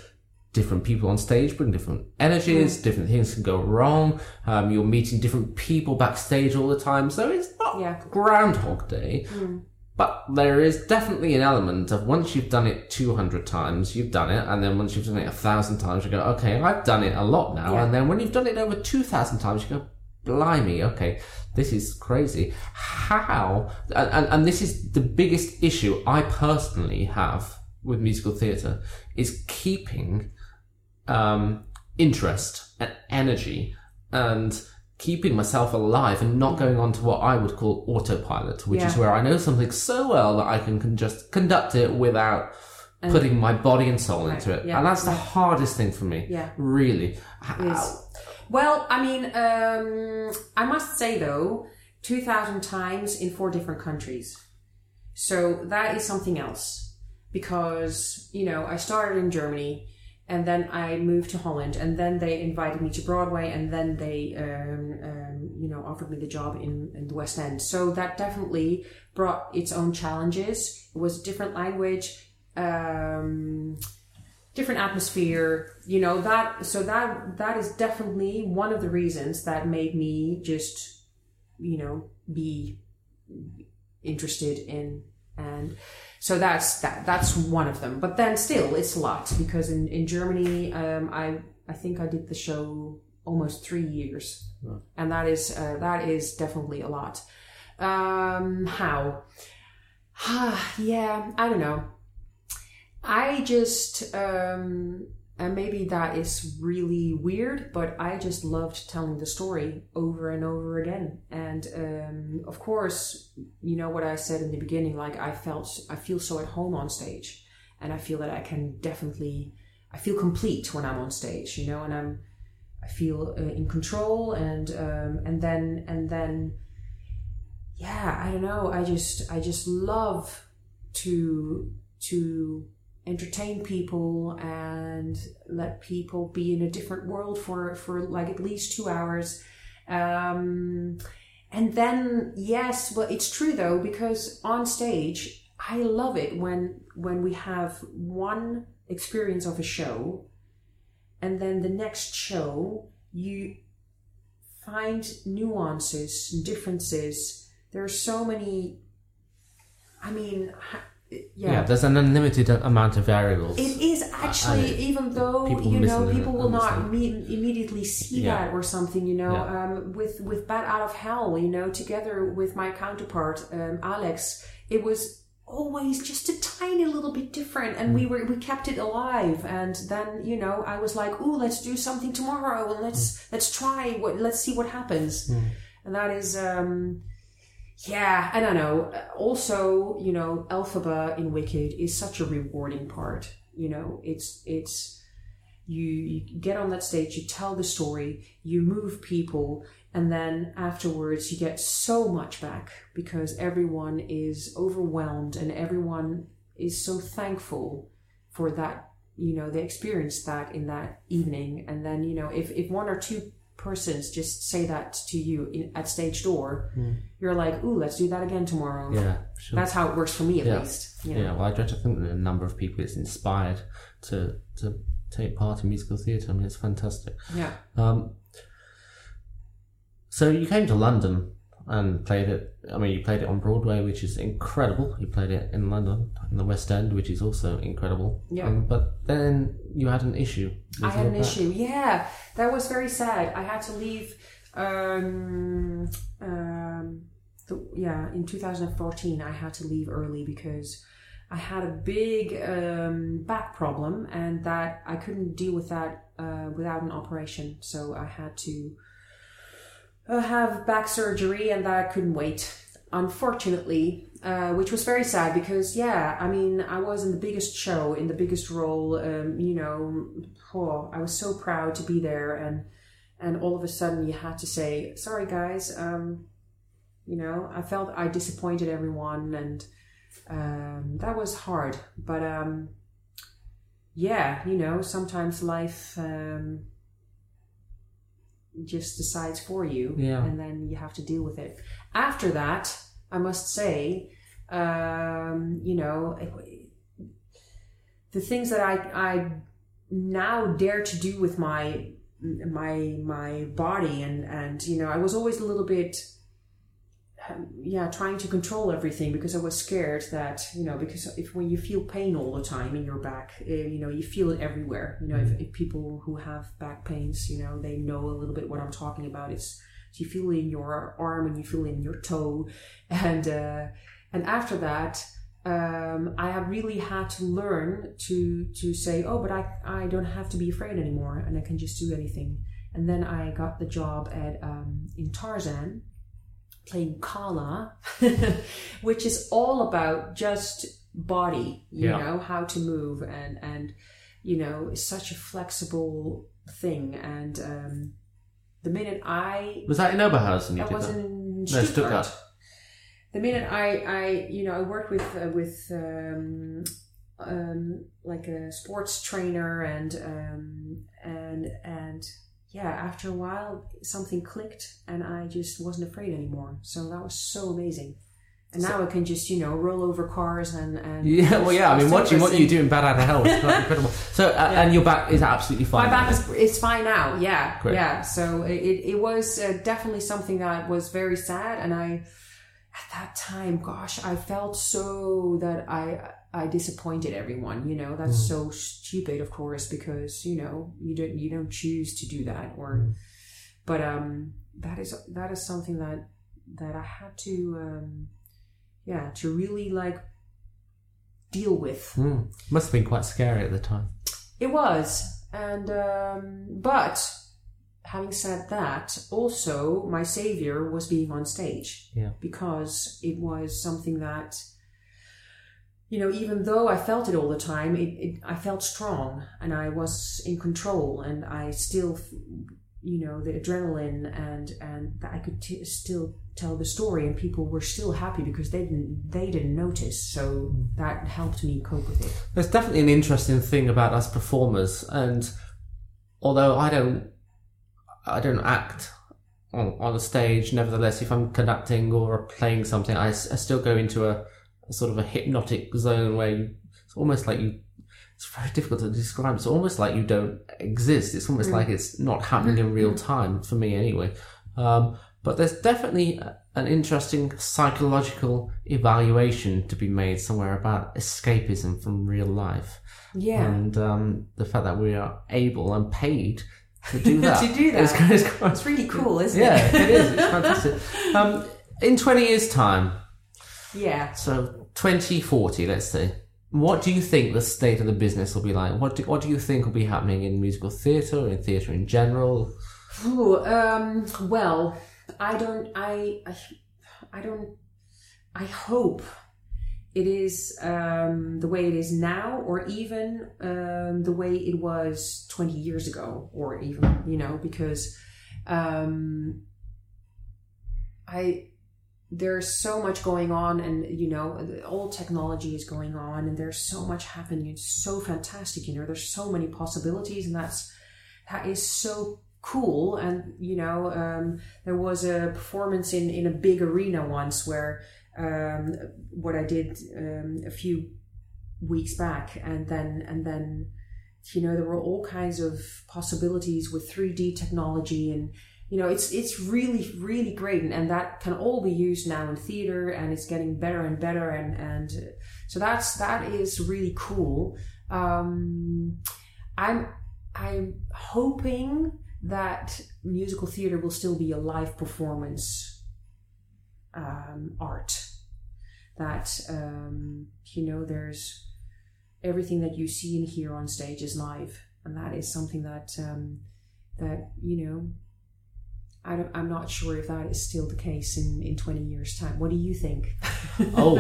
different people on stage bring different energies, mm. different things can go wrong. Um, you're meeting different people backstage all the time. So it's not yeah. Groundhog Day. Mm. But there is definitely an element of once you've done it two hundred times, you've done it. And then once you've done it one thousand times, you go, okay, I've done it a lot now. Yeah. And then when you've done it over two thousand times, you go, blimey, okay, this is crazy. How? And, and, and this is the biggest issue I personally have with musical theatre, is keeping... Um, interest and energy and keeping myself alive and not going on to what I would call autopilot, which yeah. is where I know something so well that I can, can just conduct it without and putting my body and soul right. into it. Yeah. And that's the yeah. hardest thing for me, yeah. really. Yes. Well, I mean, um, I must say though, two thousand times in four different countries. So that is something else because, you know, I started in Germany. And then I moved to Holland, and then they invited me to Broadway, and then they, um, um, you know, offered me the job in, in the West End. So that definitely brought its own challenges. It was a different language, um, different atmosphere, you know, that. So that that is definitely one of the reasons that made me just, you know, be interested in and. So that's that. That's one of them. But then still, it's a lot because in in Germany, um, I I think I did the show almost three years, yeah. and that is uh, that is definitely a lot. Um, how? yeah, I don't know. I just um, and maybe that is really weird, but I just loved telling the story over and over again. And um, of course, you know what I said in the beginning, like I felt, I feel so at home on stage, and I feel that I can definitely, I feel complete when I'm on stage, you know, and I'm, I feel uh, in control, and um, and then and then, yeah, I don't know, I just, I just love to to. entertain people and let people be in a different world for for like at least two hours, um and then yes well it's true though, because on stage I love it when when we have one experience of a show and then the next show you find nuances and differences. There are so many, I mean Yeah. yeah, there's an unlimited amount of variables. It is actually, even though, you know, people will not me- immediately see yeah. that or something, you know. Yeah. Um, with, with Bat Out of Hell, you know, together with my counterpart, um, Alex, it was always just a tiny little bit different, and we were we kept it alive. And then, you know, I was like, "Ooh, let's do something tomorrow, and let's let's try what let's see what happens." Mm. And that is, um, yeah, I don't know. Also, you know, Elphaba in Wicked is such a rewarding part. You know, it's it's. You, you get on that stage, you tell the story, you move people, and then afterwards you get so much back because everyone is overwhelmed and everyone is so thankful for that, you know, they experienced that in that evening. And then, you know, if, if one or two persons just say that to you in, at stage door, mm. you're like, "Ooh, let's do that again tomorrow." Yeah, sure. That's how it works for me, at yeah. least. You know? Yeah, well, I don't think that a number of people is inspired to... to take part in musical theatre. I mean, it's fantastic. Yeah. Um, so you came to London and played it. I mean, you played it on Broadway, which is incredible. You played it in London, in the West End, which is also incredible. Yeah. Um, but then you had an issue. I had an issue, yeah. That was very sad. I had to leave um, um, the, yeah, in two thousand fourteen. I had to leave early because I had a big um, back problem, and that I couldn't deal with that uh, without an operation. So I had to uh, have back surgery, and that I couldn't wait, unfortunately, uh, which was very sad because, yeah, I mean, I was in the biggest show, in the biggest role, um, you know, oh, I was so proud to be there. And, and all of a sudden you had to say, "Sorry, guys," um, you know, I felt I disappointed everyone, and um that was hard. But um yeah, you know, sometimes life um just decides for you, yeah. and then you have to deal with it. After that, I must say, um you know, the things that I I now dare to do with my my my body, and and you know, I was always a little bit yeah trying to control everything because I was scared that, you know, because if when you feel pain all the time in your back, you know, you feel it everywhere, you know. If, if people who have back pains, you know, they know a little bit what I'm talking about. It's you feel it in your arm and you feel it in your toe, and uh and after that um I have really had to learn to to say, "Oh, but I I don't have to be afraid anymore, and I can just do anything." And then I got the job at um in Tarzan, playing Kala, which is all about just body, you yeah. know, how to move, and, and, you know, it's such a flexible thing. And um, the minute I... Was that in Oberhausen? That was that? in Stuttgart. No, Stuttgart. The minute I, I, you know, I worked with, uh, with um, um, like a sports trainer, and, um, and, and... yeah, after a while, something clicked, and I just wasn't afraid anymore. So that was so amazing. And so, now I can just, you know, roll over cars and... and yeah, well, yeah, I mean, watching what you do in Bat Out of Hell is quite incredible. So, uh, yeah. and your back is absolutely fine. My back is it's fine now, yeah. Great. Yeah, so it, it was uh, definitely something that was very sad. And I, at that time, gosh, I felt so that I... I disappointed everyone, you know. That's mm. so stupid, of course, because, you know, you don't you don't choose to do that. Or, but um, that is that is something that that I had to, um, yeah, to really like deal with. Mm. Must have been quite scary at the time. It was, and um, but having said that, also my savior was being on stage, yeah, because it was something that, you know, even though I felt it all the time, it, it I felt strong, and I was in control, and I still, you know, the adrenaline, and and I could t- still tell the story, and people were still happy because they didn't they didn't notice. So that helped me cope with it. There's definitely an interesting thing about us performers, and although I don't I don't act on on a stage, nevertheless, if I'm conducting or playing something, I, I still go into a sort of a hypnotic zone where you, it's almost like you it's very difficult to describe. It's almost like you don't exist. It's almost mm. like it's not happening in real time, for me anyway. Um, but there's definitely an interesting psychological evaluation to be made somewhere about escapism from real life. Yeah. And um, the fact that we are able and paid to do that. to do that. It's, kind of, it's, quite, it's really cool, isn't yeah, it? Yeah, it is. It's fantastic. Um, in twenty years' time, Yeah. So twenty forty, let's say. What do you think the state of the business will be like? What do, what do you think will be happening in musical theatre or in theatre in general? Ooh, um, well, I don't... I, I I don't... I hope it is um, the way it is now, or even um, the way it was twenty years ago, or even, you know, because um, I... there's so much going on, and you know, all technology is going on, and there's so much happening. It's so fantastic, you know. There's so many possibilities, and that's that is so cool. And you know, um, there was a performance in in a big arena once where um, what I did um, a few weeks back, and then and then you know, there were all kinds of possibilities with three D technology and. You know, it's it's really, really great, and, and that can all be used now in theater, and it's getting better and better, and, and uh, so that's that is really cool. Um, I'm I'm hoping that musical theater will still be a live performance um, art. That um, you know, there's everything that you see and hear on stage is live, and that is something that um, that you know. I don't, I'm not sure if that is still the case in, in twenty years' time. What do you think? Oh,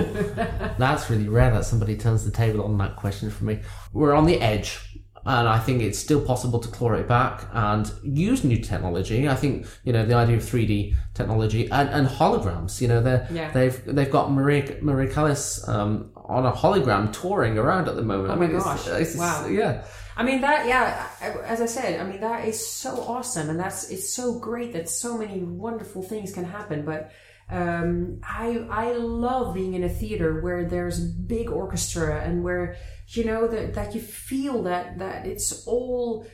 that's really rare that somebody turns the table on that question for me. We're on the edge, and I think it's still possible to claw it back and use new technology. I think, you know, the idea of three D technology and, and holograms, you know, they're, yeah. they've they've got Marie, Marie Callas um, on a hologram touring around at the moment. Oh, my it's, gosh. It's, wow. Yeah. I mean, that, yeah, as I said, I mean, that is so awesome, and that's, it's so great that so many wonderful things can happen, but um, I I love being in a theater where there's big orchestra and where, you know, that, that you feel that, that it's all,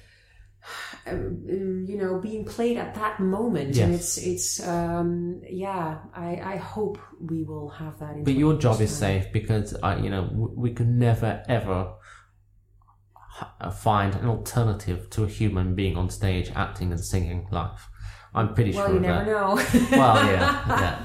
um, you know, being played at that moment, yes. And it's, it's um, yeah, I, I hope we will have that. In but your job is safe, because, I, you know, we could never, ever... find an alternative to a human being on stage acting and singing live. I'm pretty well, sure of that. Well, you never know. Well, yeah.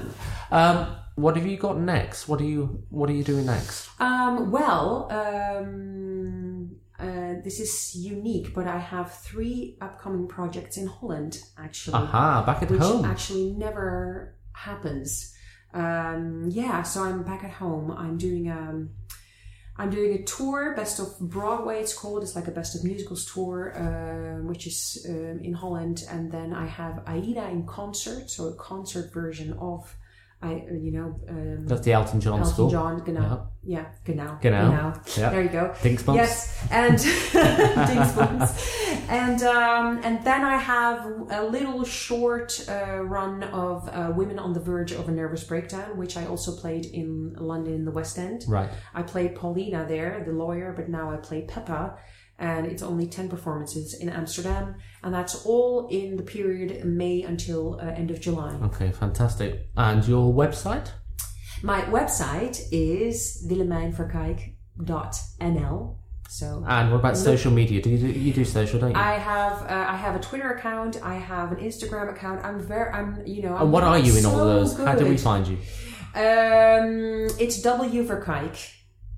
yeah. Um, what have you got next? What are you What are you doing next? Um, well, um, uh, this is unique, but I have three upcoming projects in Holland, actually. Aha, back at which home. Which actually never happens. Um, yeah, so I'm back at home. I'm doing... Um, I'm doing a tour, Best of Broadway it's called. It's like a Best of Musicals tour, uh, which is um, in Holland. And then I have Aida in concert, so a concert version of, I you know... Um, That's the Elton John Elton school. Elton John, genau. Yeah, genau. Genau. genau. Yeah. There you go. Dingsbums. Yes, and... Dingsbums. And, um, and then I have a little short uh, run of uh, Women on the Verge of a Nervous Breakdown, which I also played in London in the West End. Right. I played Paulina there, the lawyer, but now I play Peppa. And it's only ten performances in Amsterdam. And that's all in the period May until uh, end of July. Okay, fantastic. And your website? My website is willemijn verkaik dot n l. So, and what about social media? Do you do, you do social, don't you? I have uh, I have a Twitter account. I have an Instagram account. I'm very, I'm you know. I'm and what are you in so all those? Good. How do we find you? Um, it's W Verkaik.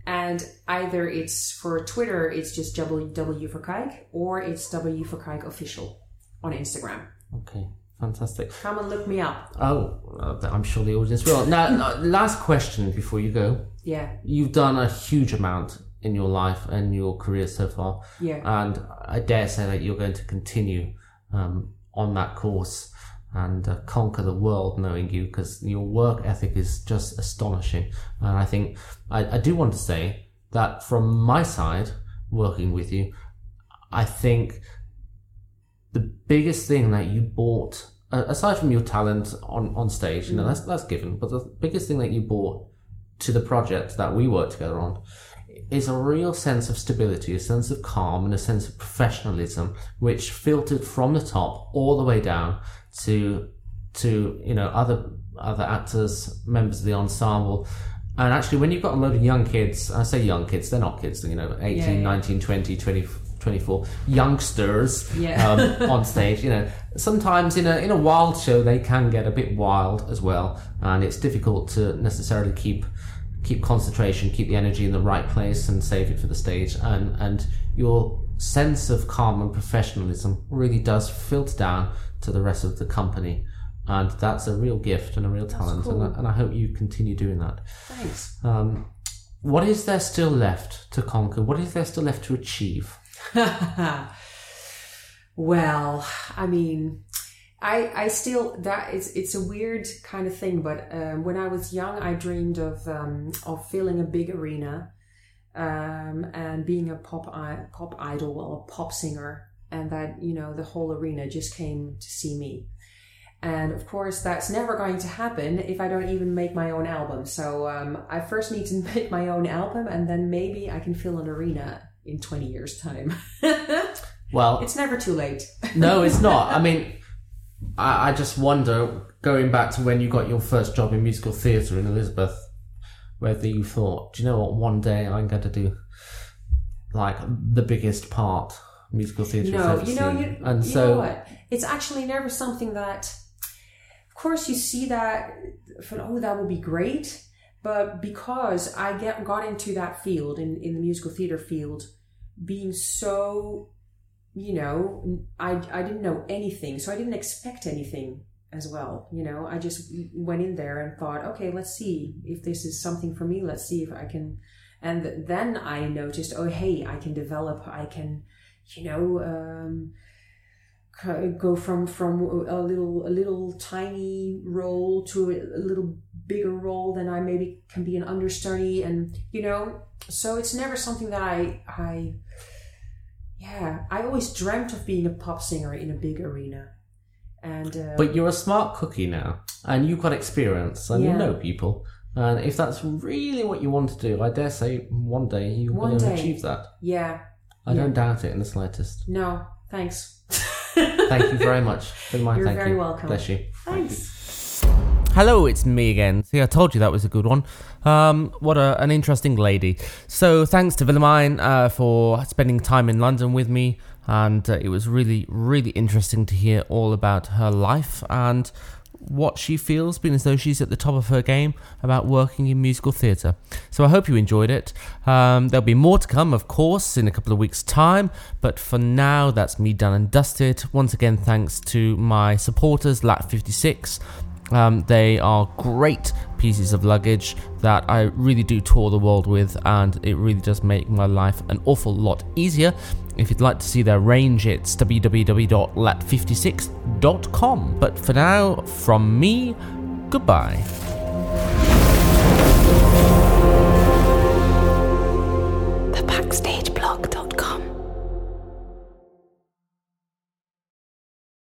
And either it's for Twitter, it's just W Verkaik, or it's W Verkaik Official on Instagram. Okay, fantastic. Come and look me up. Oh, I'm sure the audience will. Now, last question before you go. Yeah. You've done a huge amount in your life and your career so far. Yeah. And I dare say that you're going to continue um, on that course and uh, conquer the world, knowing you, because your work ethic is just astonishing. And I think I, I do want to say that from my side, working with you, I think the biggest thing that you bought, uh, aside from your talent on, on stage, you know, that's that's given, but the biggest thing that you bought to the project that we worked together on is a real sense of stability, a sense of calm, and a sense of professionalism, which filtered from the top all the way down to to you know other other actors, members of the ensemble. And actually, when you've got a load of young kids, I say young kids, they're not kids, you know, eighteen, yeah, yeah. nineteen, twenty, twenty, twenty-four youngsters yeah. um, on stage. You know, sometimes in a in a wild show they can get a bit wild as well, and it's difficult to necessarily keep keep concentration, keep the energy in the right place, and save it for the stage. And and your sense of calm and professionalism really does filter down to the rest of the company. And that's a real gift and a real talent. Cool. And, I, and I hope you continue doing that. Thanks. Um, what is there still left to conquer? What is there still left to achieve? Well, I mean, I I still, that it's, it's a weird kind of thing. But uh, when I was young, I dreamed of um, of filling a big arena um, and being a pop I- pop idol or a pop singer. And that, you know, the whole arena just came to see me. And of course, that's never going to happen if I don't even make my own album. So um, I first need to make my own album, and then maybe I can fill an arena in twenty years' time. Well, it's never too late. No, it's not. I mean, I, I just wonder, going back to when you got your first job in musical theatre in Elizabeth, whether you thought, do you know what, one day I'm going to do, like, the biggest part musical theatre no, I've ever you know, seen. You, and you so, know what? It's actually never something that... Of course, you see that, for, oh, that would be great. But because I get got into that field, in, in the musical theatre field, being so, you know, I, I didn't know anything. So I didn't expect anything as well. You know, I just went in there and thought, okay, let's see if this is something for me. Let's see if I can... And then I noticed, oh, hey, I can develop, I can, you know... Um, go from from a little a little tiny role to a little bigger role, then I maybe can be an understudy, and you know, so it's never something that I I yeah I always dreamt of being a pop singer in a big arena. And uh, but you're a smart cookie now, and you've got experience, and yeah. you know people, and if that's really what you want to do, I dare say one day you will achieve that. Yeah, I yeah. don't doubt it in the slightest. No, thanks. Thank you very much. Been my You're thank very you. welcome. Bless you. Thanks. Hello, it's me again. See, I told you that was a good one. Um, what a, an interesting lady. So thanks to Willemijn uh, for spending time in London with me. And uh, it was really, really interesting to hear all about her life and what she feels, being as though she's at the top of her game about working in musical theatre. So I hope you enjoyed it. Um, there'll be more to come, of course, in a couple of weeks' time. But for now, that's me done and dusted. Once again, thanks to my supporters, L A T fifty-six. Um, they are great pieces of luggage that I really do tour the world with, and it really does make my life an awful lot easier. If you'd like to see their range, it's w w w dot lat fifty-six dot com. But for now, from me, goodbye.